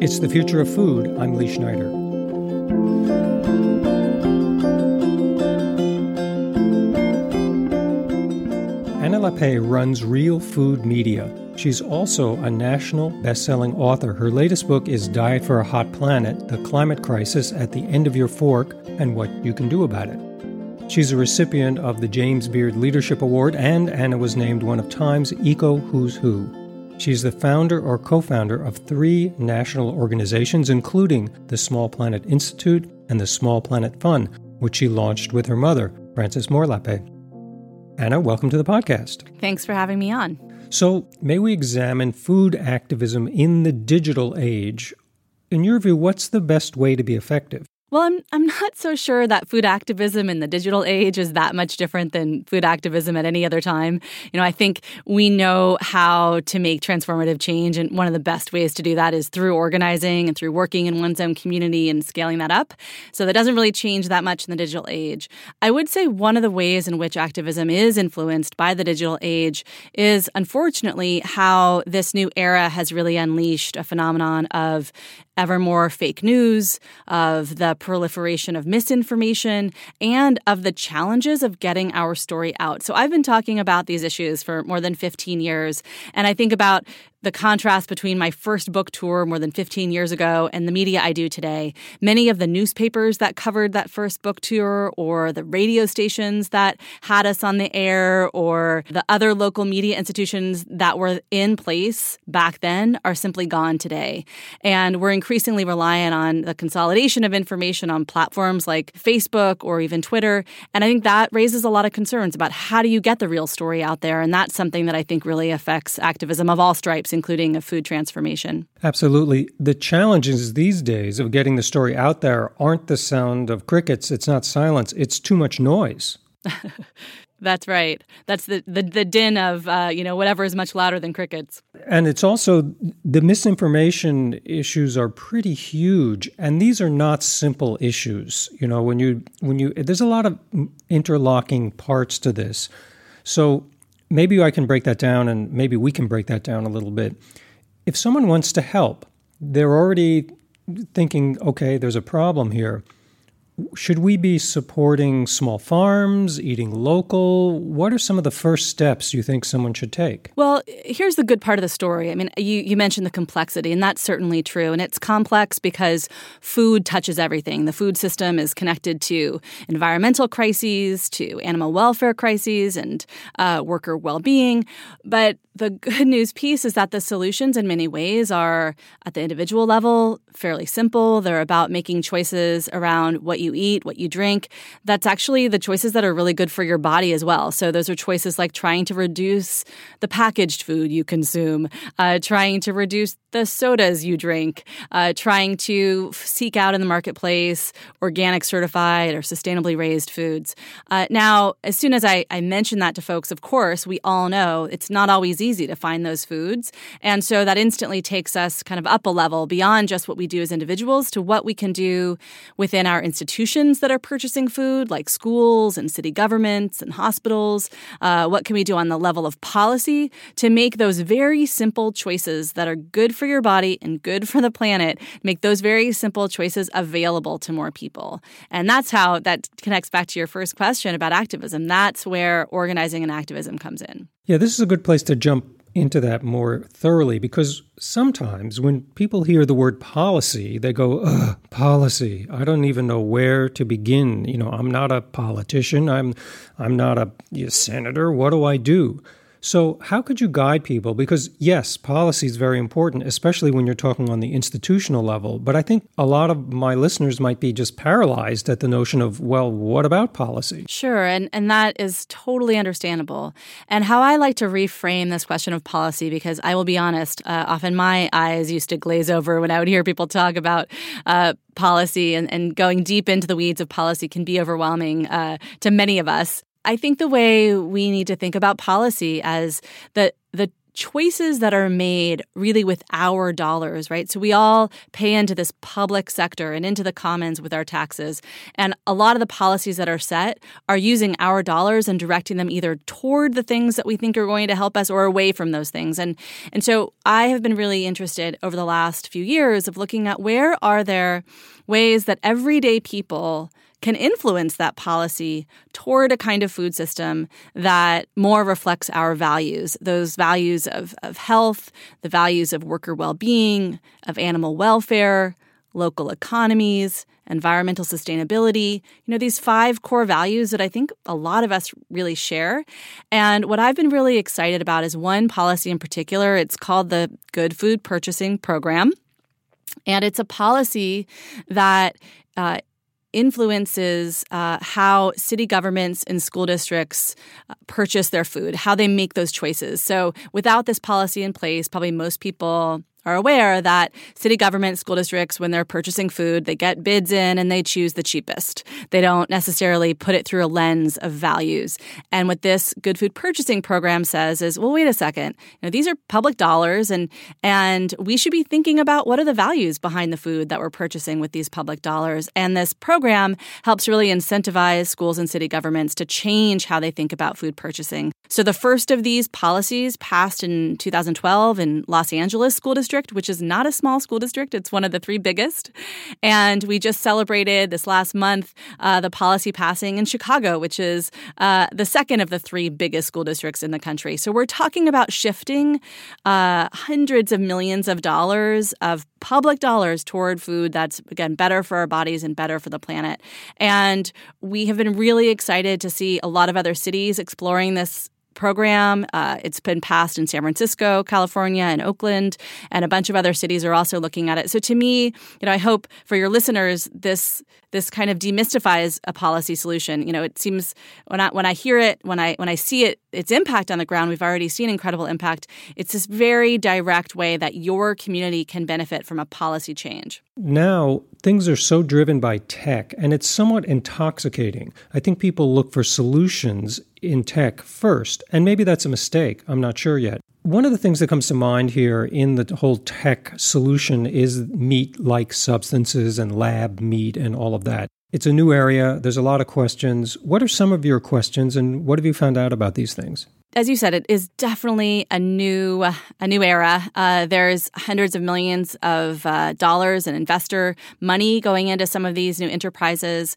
It's the Future of Food. I'm Lee Schneider. Anna LaPay runs Real Food Media. She's also a national best-selling author. Her latest book is Diet for a Hot Planet, The Climate Crisis at the End of Your Fork and What You Can Do About It. She's a recipient of the James Beard Leadership Award, and Anna was named one of Time's Eco Who's Who. She's the founder or co-founder of three national organizations, including the Small Planet Institute and the Small Planet Fund, which she launched with her mother, Frances Morlape. Anna, welcome to the podcast. Thanks for having me on. So, may we examine food activism in the digital age? In your view, what's the best way to be effective? Well, I'm not so sure that food activism in the digital age is that much different than food activism at any other time. You know, I think we know how to make transformative change, and one of the best ways to do that is through organizing and through working in one's own community and scaling that up. So that doesn't really change that much in the digital age. I would say one of the ways in which activism is influenced by the digital age is, unfortunately, how this new era has really unleashed a phenomenon of ever more fake news, of the proliferation of misinformation, and of the challenges of getting our story out. So I've been talking about these issues for more than 15 years, and I think about the contrast between my first book tour more than 15 years ago and the media I do today. Many of the newspapers that covered that first book tour, or the radio stations that had us on the air, or the other local media institutions that were in place back then are simply gone today. And we're increasingly reliant on the consolidation of information on platforms like Facebook or even Twitter. And I think that raises a lot of concerns about how do you get the real story out there? And that's something that I think really affects activism of all stripes, including a food transformation. Absolutely. The challenges these days of getting the story out there aren't the sound of crickets. It's not silence. It's too much noise. That's right. That's the din of, whatever is much louder than crickets. And it's also the misinformation issues are pretty huge. And these are not simple issues. You know, when you there's a lot of interlocking parts to this. So maybe I can break that down, and maybe we can break that down a little bit. If someone wants to help, they're already thinking, okay, there's a problem here. Should we be supporting small farms, eating local? What are some of the first steps you think someone should take? Well, here's the good part of the story. I mean, you mentioned the complexity, and that's certainly true. And it's complex because food touches everything. The food system is connected to environmental crises, to animal welfare crises, and worker well-being. But the good news piece is that the solutions in many ways are, at the individual level, fairly simple. They're about making choices around what you eat, what you drink. That's actually the choices that are really good for your body as well. So those are choices like trying to reduce the packaged food you consume, trying to reduce the sodas you drink, trying to seek out in the marketplace organic certified or sustainably raised foods. Now, as soon as I mention that to folks, of course, we all know it's not always easy to find those foods. And so that instantly takes us kind of up a level beyond just what we do as individuals to what we can do within our institutions that are purchasing food, like schools and city governments and hospitals. What can we do on the level of policy to make those very simple choices that are good for your body and good for the planet, make those very simple choices available to more people? And that's how that connects back to your first question about activism. That's where organizing and activism comes in. Yeah, this is a good place to jump into that more thoroughly, because sometimes when people hear the word policy, they go, ugh, policy. I don't even know where to begin. You know, I'm not a politician. I'm not a senator. What do I do? So how could you guide people? Because, yes, policy is very important, especially when you're talking on the institutional level. But I think a lot of my listeners might be just paralyzed at the notion of, well, what about policy? Sure, and that is totally understandable. And how I like to reframe this question of policy, because I will be honest, often my eyes used to glaze over when I would hear people talk about policy, and going deep into the weeds of policy can be overwhelming to many of us. I think the way we need to think about policy as the choices that are made really with our dollars, right? So we all pay into this public sector and into the commons with our taxes. And a lot of the policies that are set are using our dollars and directing them either toward the things that we think are going to help us or away from those things. And so I have been really interested over the last few years of looking at where are there ways that everyday people can influence that policy toward a kind of food system that more reflects our values, those values of health, the values of worker well-being, of animal welfare, local economies, environmental sustainability, you know, these 5 core values that I think a lot of us really share. And what I've been really excited about is one policy in particular. It's called the Good Food Purchasing Program. And it's a policy that influences how city governments and school districts purchase their food, how they make those choices. So without this policy in place, probably most people are aware that city government, school districts, when they're purchasing food, they get bids in and they choose the cheapest. They don't necessarily put it through a lens of values. And what this Good Food Purchasing Program says is, well, wait a second. You know, these are public dollars, and we should be thinking about what are the values behind the food that we're purchasing with these public dollars. And this program helps really incentivize schools and city governments to change how they think about food purchasing. So the first of these policies passed in 2012 in Los Angeles School District, which is not a small school district. It's one of the 3 biggest. And we just celebrated this last month the policy passing in Chicago, which is the second of the 3 biggest school districts in the country. So we're talking about shifting hundreds of millions of dollars of public dollars toward food that's, again, better for our bodies and better for the planet. And we have been really excited to see a lot of other cities exploring this program. It's been passed in San Francisco, California, and Oakland, and a bunch of other cities are also looking at it. So to me, you know, I hope for your listeners, this kind of demystifies a policy solution. You know, it seems when I hear it, when I see it, its impact on the ground, we've already seen incredible impact. It's this very direct way that your community can benefit from a policy change. Now, things are so driven by tech, and it's somewhat intoxicating. I think people look for solutions in tech first, and maybe that's a mistake. I'm not sure yet. One of the things that comes to mind here in the whole tech solution is meat-like substances and lab meat and all of that. It's a new area. There's a lot of questions. What are some of your questions, and what have you found out about these things? As you said, it is definitely a new era. There's hundreds of millions of dollars and investor money going into some of these new enterprises.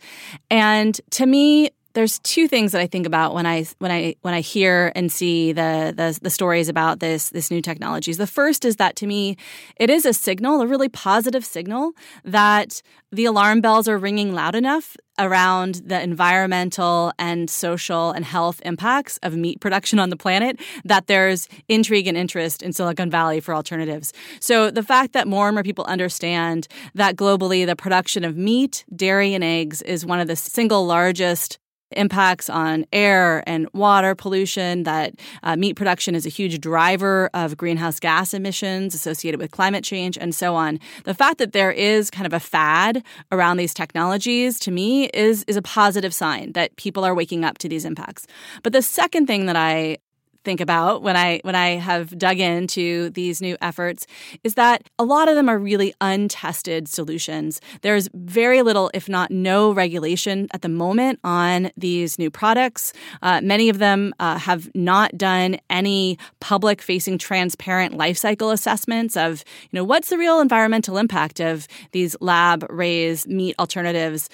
And to me, there's 2 things that I think about when I hear and see the stories about this new technologies. The first is that to me, it is a signal, a really positive signal, that the alarm bells are ringing loud enough around the environmental and social and health impacts of meat production on the planet, that there's intrigue and interest in Silicon Valley for alternatives. So the fact that more and more people understand that globally the production of meat, dairy, and eggs is one of the single largest impacts on air and water pollution, that meat production is a huge driver of greenhouse gas emissions associated with climate change, and so on. The fact that there is kind of a fad around these technologies, to me, is a positive sign that people are waking up to these impacts. But the second thing that I think about when I have dug into these new efforts is that a lot of them are really untested solutions. There's very little, if not no, regulation at the moment on these new products. Many of them have not done any public-facing, transparent life cycle assessments of, you know, what's the real environmental impact of these lab-raised meat alternatives.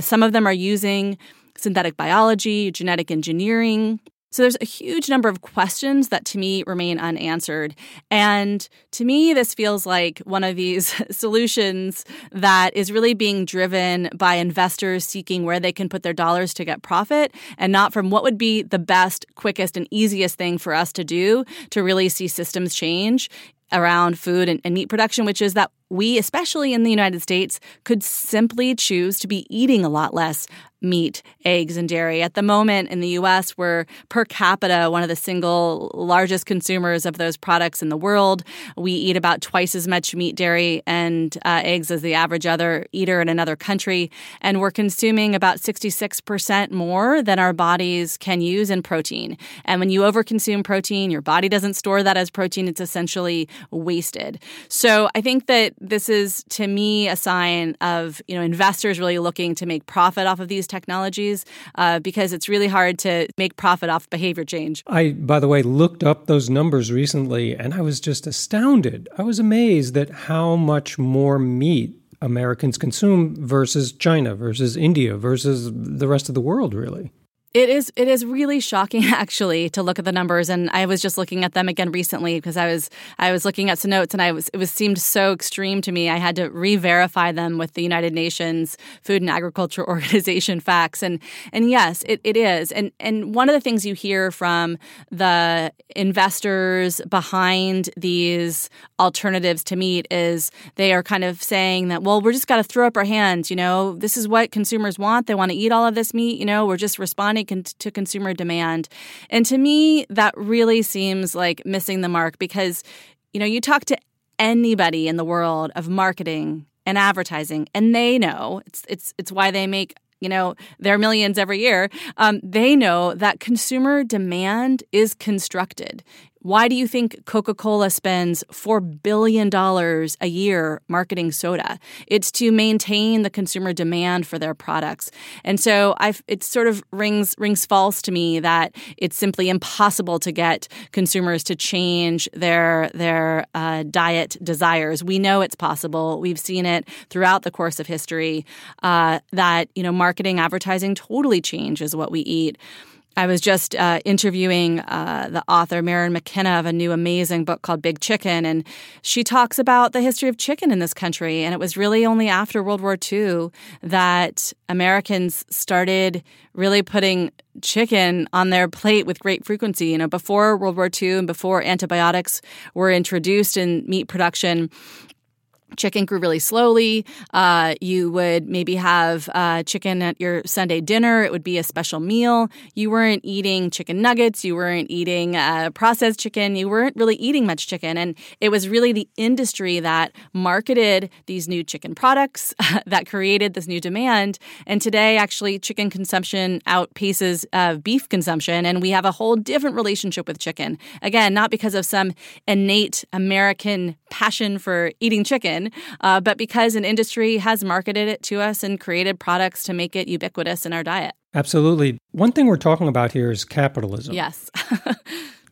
Some of them are using synthetic biology, genetic engineering. So there's a huge number of questions that to me remain unanswered. And to me, this feels like one of these solutions that is really being driven by investors seeking where they can put their dollars to get profit, and not from what would be the best, quickest, and easiest thing for us to do to really see systems change around food and meat production, which is that we, especially in the United States, could simply choose to be eating a lot less meat, eggs, and dairy. At the moment in the U.S., we're per capita one of the single largest consumers of those products in the world. We eat about twice as much meat, dairy, and eggs as the average other eater in another country. And we're consuming about 66% more than our bodies can use in protein. And when you overconsume protein, your body doesn't store that as protein. It's essentially wasted. So I think that this is, to me, a sign of, you know, investors really looking to make profit off of these technologies because it's really hard to make profit off behavior change. I, by the way, looked up those numbers recently, and I was just astounded. I was amazed at how much more meat Americans consume versus China, versus India, versus the rest of the world, really. It is really shocking, actually, to look at the numbers. And I was just looking at them again recently because I was looking at some notes, and it seemed so extreme to me. I had to re-verify them with the United Nations Food and Agriculture Organization facts. And yes, it is. And one of the things you hear from the investors behind these alternatives to meat is they are kind of saying that, well, we're just got to throw up our hands. You know, this is what consumers want. They want to eat all of this meat. You know, we're just responding to consumer demand. And to me, that really seems like missing the mark because, you know, you talk to anybody in the world of marketing and advertising, and they know it's why they make, you know, their millions every year. They know that consumer demand is constructed. Why do you think Coca-Cola spends $4 billion a year marketing soda? It's to maintain the consumer demand for their products. And so it sort of rings false to me that it's simply impossible to get consumers to change their diet desires. We know it's possible. We've seen it throughout the course of history that, you know, marketing, advertising totally changes what we eat. I was just interviewing the author, Maren McKenna, of a new amazing book called Big Chicken, and she talks about the history of chicken in this country. And it was really only after World War II that Americans started really putting chicken on their plate with great frequency. You know, before World War II and before antibiotics were introduced in meat production, chicken grew really slowly. You would maybe have chicken at your Sunday dinner. It would be a special meal. You weren't eating chicken nuggets. You weren't eating processed chicken. You weren't really eating much chicken. And it was really the industry that marketed these new chicken products that created this new demand. And today, actually, chicken consumption outpaces beef consumption. And we have a whole different relationship with chicken. Again, not because of some innate American passion for eating chicken, but because an industry has marketed it to us and created products to make it ubiquitous in our diet. Absolutely. One thing we're talking about here is capitalism. Yes.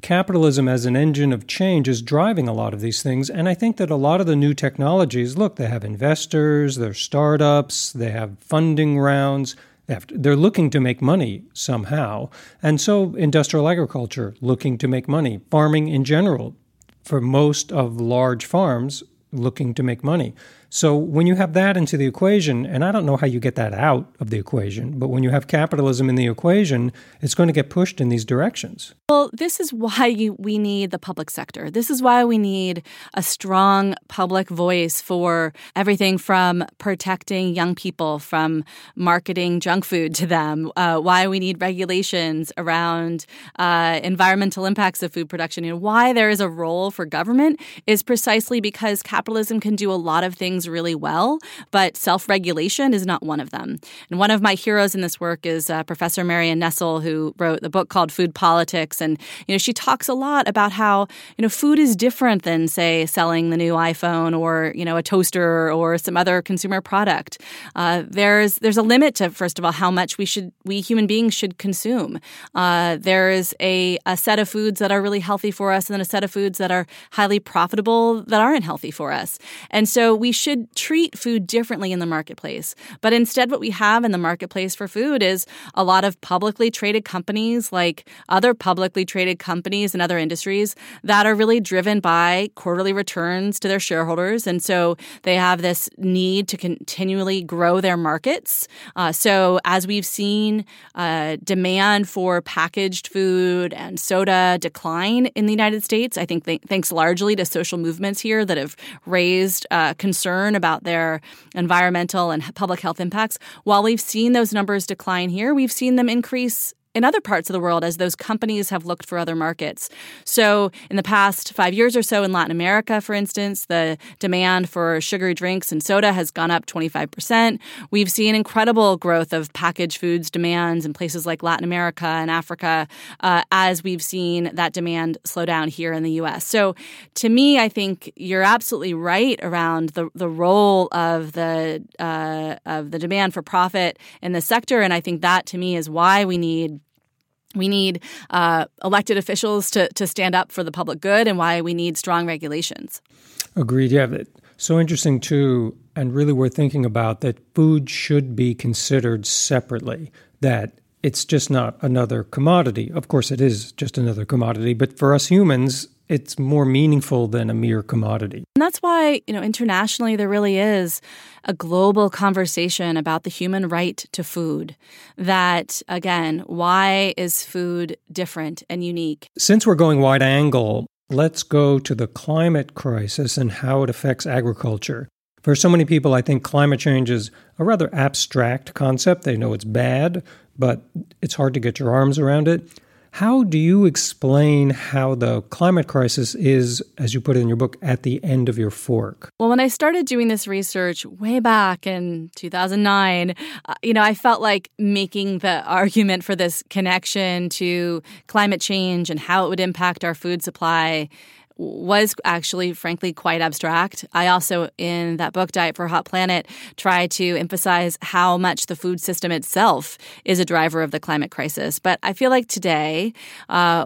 Capitalism as an engine of change is driving a lot of these things. And I think that a lot of the new technologies, look, they have investors, they're startups, they have funding rounds. They're looking to make money somehow. And so industrial agriculture, looking to make money. Farming in general, for most of large farms, looking to make money. So when you have that into the equation, and I don't know how you get that out of the equation, but when you have capitalism in the equation, it's going to get pushed in these directions. Well, this is why we need the public sector. This is why we need a strong public voice for everything from protecting young people from marketing junk food to them, why we need regulations around environmental impacts of food production, and why there is a role for government is precisely because capitalism can do a lot of things really well, but self-regulation is not one of them. And one of my heroes in this work is Professor Marian Nestle, who wrote the book called Food Politics. And, you know, she talks a lot about how, you know, food is different than, say, selling the new iPhone or, you know, a toaster or some other consumer product. There's a limit to, first of all, how much we human beings should consume. There is a set of foods that are really healthy for us and then a set of foods that are highly profitable that aren't healthy for us. And so we should should treat food differently in the marketplace. But instead, what we have in the marketplace for food is a lot of publicly traded companies, like other publicly traded companies and other industries, that are really driven by quarterly returns to their shareholders. And so they have this need to continually grow their markets. So as we've seen demand for packaged food and soda decline in the United States, I think thanks largely to social movements here that have raised concern about their environmental and public health impacts. While we've seen those numbers decline here, we've seen them increase in other parts of the world as those companies have looked for other markets. So in the past 5 years or so in Latin America, for instance, the demand for sugary drinks and soda has gone up 25%. We've seen incredible growth of packaged foods demands in places like Latin America and Africa as we've seen that demand slow down here in the U.S. So to me, I think you're absolutely right around the role of the demand for profit in the sector. And I think that, to me, is why we need elected officials to stand up for the public good and why we need strong regulations. Agreed. Yeah. So interesting, too, and really worth thinking about that food should be considered separately, that it's just not another commodity. Of course, it is just another commodity, but for us humans, it's more meaningful than a mere commodity. And that's why, internationally, there really is a global conversation about the human right to food. That, again, why is food different and unique? Since we're going wide angle, let's go to the climate crisis and how it affects agriculture. For so many people, I think climate change is a rather abstract concept. They know it's bad, but it's hard to get your arms around it. How do you explain how the climate crisis is, as you put it in your book, at the end of your fork? Well, when I started doing this research way back in 2009, I felt like making the argument for this connection to climate change and how it would impact our food supply was actually, frankly, quite abstract. I also, in that book, Diet for a Hot Planet, try to emphasize how much the food system itself is a driver of the climate crisis. But I feel like today,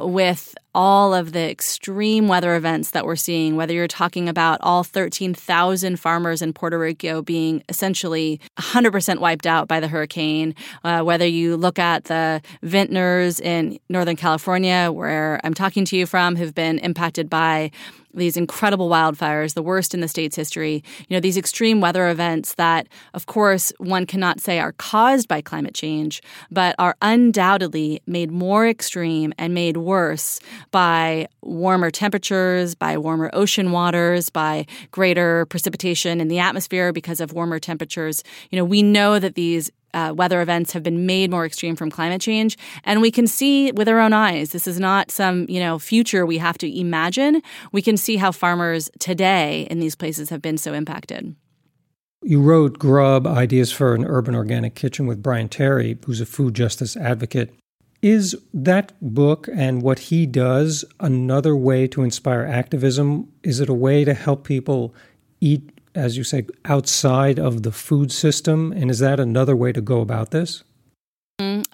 with all of the extreme weather events that we're seeing, whether you're talking about all 13,000 farmers in Puerto Rico being essentially 100% wiped out by the hurricane, whether you look at the vintners in Northern California, where I'm talking to you from, who've been impacted by these incredible wildfires, the worst in the state's history, these extreme weather events that, of course, one cannot say are caused by climate change, but are undoubtedly made more extreme and made worse by warmer temperatures, by warmer ocean waters, by greater precipitation in the atmosphere because of warmer temperatures. We know that these weather events have been made more extreme from climate change. And we can see with our own eyes, this is not some, future we have to imagine. We can see how farmers today in these places have been so impacted. You wrote Grub: Ideas for an Urban Organic Kitchen with Bryant Terry, who's a food justice advocate. Is that book and what he does another way to inspire activism? Is it a way to help people eat, as you say, outside of the food system? And is that another way to go about this?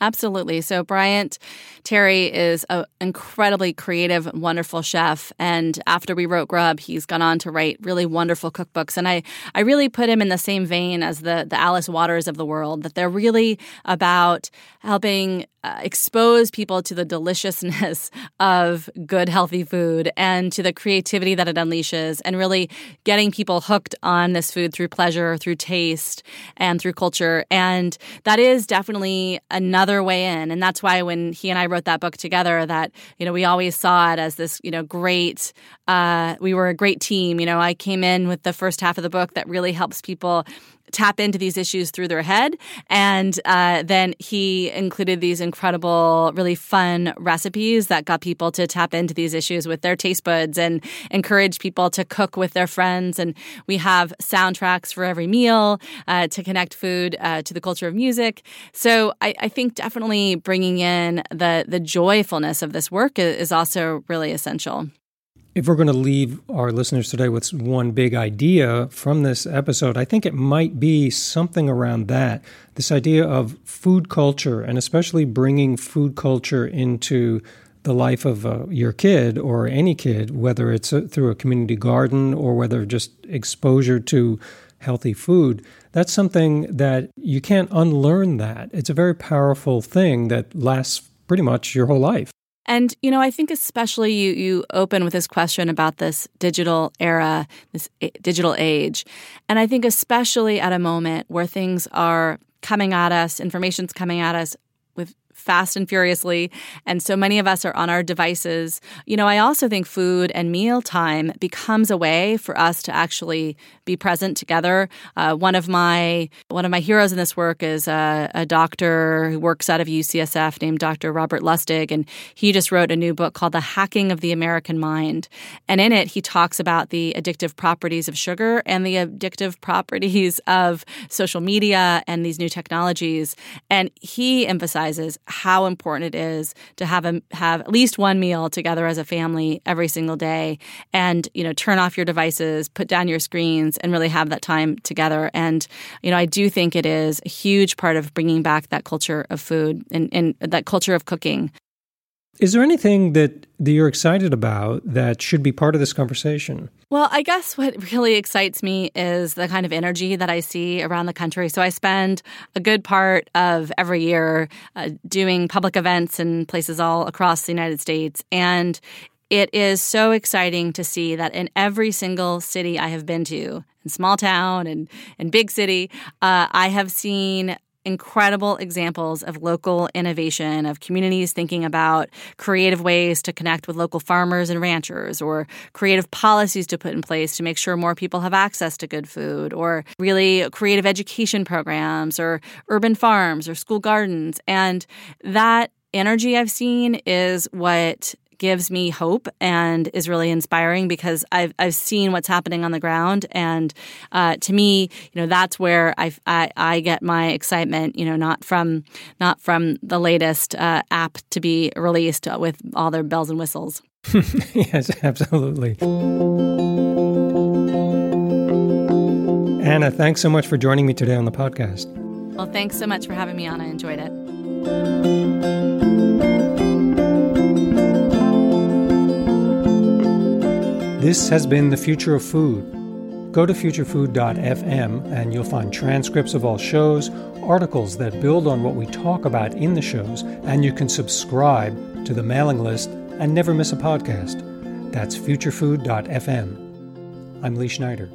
Absolutely. So Bryant Terry is an incredibly creative, wonderful chef. And after we wrote Grub, he's gone on to write really wonderful cookbooks. And I really put him in the same vein as the Alice Waters of the world, that they're really about helping expose people to the deliciousness of good, healthy food and to the creativity that it unleashes, and really getting people hooked on this food through pleasure, through taste, and through culture. And that is definitely another way in. And that's why when he and I wrote that book together, that, we always saw it as this, great, we were a great team. I came in with the first half of the book that really helps people tap into these issues through their head. And then he included these incredible, really fun recipes that got people to tap into these issues with their taste buds and encourage people to cook with their friends. And we have soundtracks for every meal to connect food to the culture of music. So I think definitely bringing in the joyfulness of this work is also really essential. If we're going to leave our listeners today with one big idea from this episode, I think it might be something around that, this idea of food culture, and especially bringing food culture into the life of your kid or any kid, whether it's through a community garden or whether just exposure to healthy food, that's something that you can't unlearn that. It's a very powerful thing that lasts pretty much your whole life. And, you know, I think especially you open with this question about this digital era, this digital age. And I think especially at a moment where things are coming at us, information's coming at us with fast and furiously, and so many of us are on our devices. You know, I also think food and mealtime becomes a way for us to actually be present together. One of my heroes in this work is a doctor who works out of UCSF named Dr. Robert Lustig, and he just wrote a new book called The Hacking of the American Mind. And in it, he talks about the addictive properties of sugar and the addictive properties of social media and these new technologies. And he emphasizes how important it is to have at least one meal together as a family every single day, and, you know, turn off your devices, put down your screens, and really have that time together. And, you know, I do think it is a huge part of bringing back that culture of food and that culture of cooking. Is there anything that you're excited about that should be part of this conversation? Well, I guess what really excites me is the kind of energy that I see around the country. So I spend a good part of every year doing public events in places all across the United States. And it is so exciting to see that in every single city I have been to, in small town and big city, I have seen incredible examples of local innovation, of communities thinking about creative ways to connect with local farmers and ranchers, or creative policies to put in place to make sure more people have access to good food, or really creative education programs, or urban farms, or school gardens. And that energy I've seen is what gives me hope and is really inspiring, because I've seen what's happening on the ground, and to me, you know, that's where I get my excitement. You know, not from the latest app to be released with all their bells and whistles. Yes, absolutely. Anna, thanks so much for joining me today on the podcast. Well, thanks so much for having me on. I enjoyed it. This has been The Future of Food. Go to futurefood.fm and you'll find transcripts of all shows, articles that build on what we talk about in the shows, and you can subscribe to the mailing list and never miss a podcast. That's futurefood.fm. I'm Lee Schneider.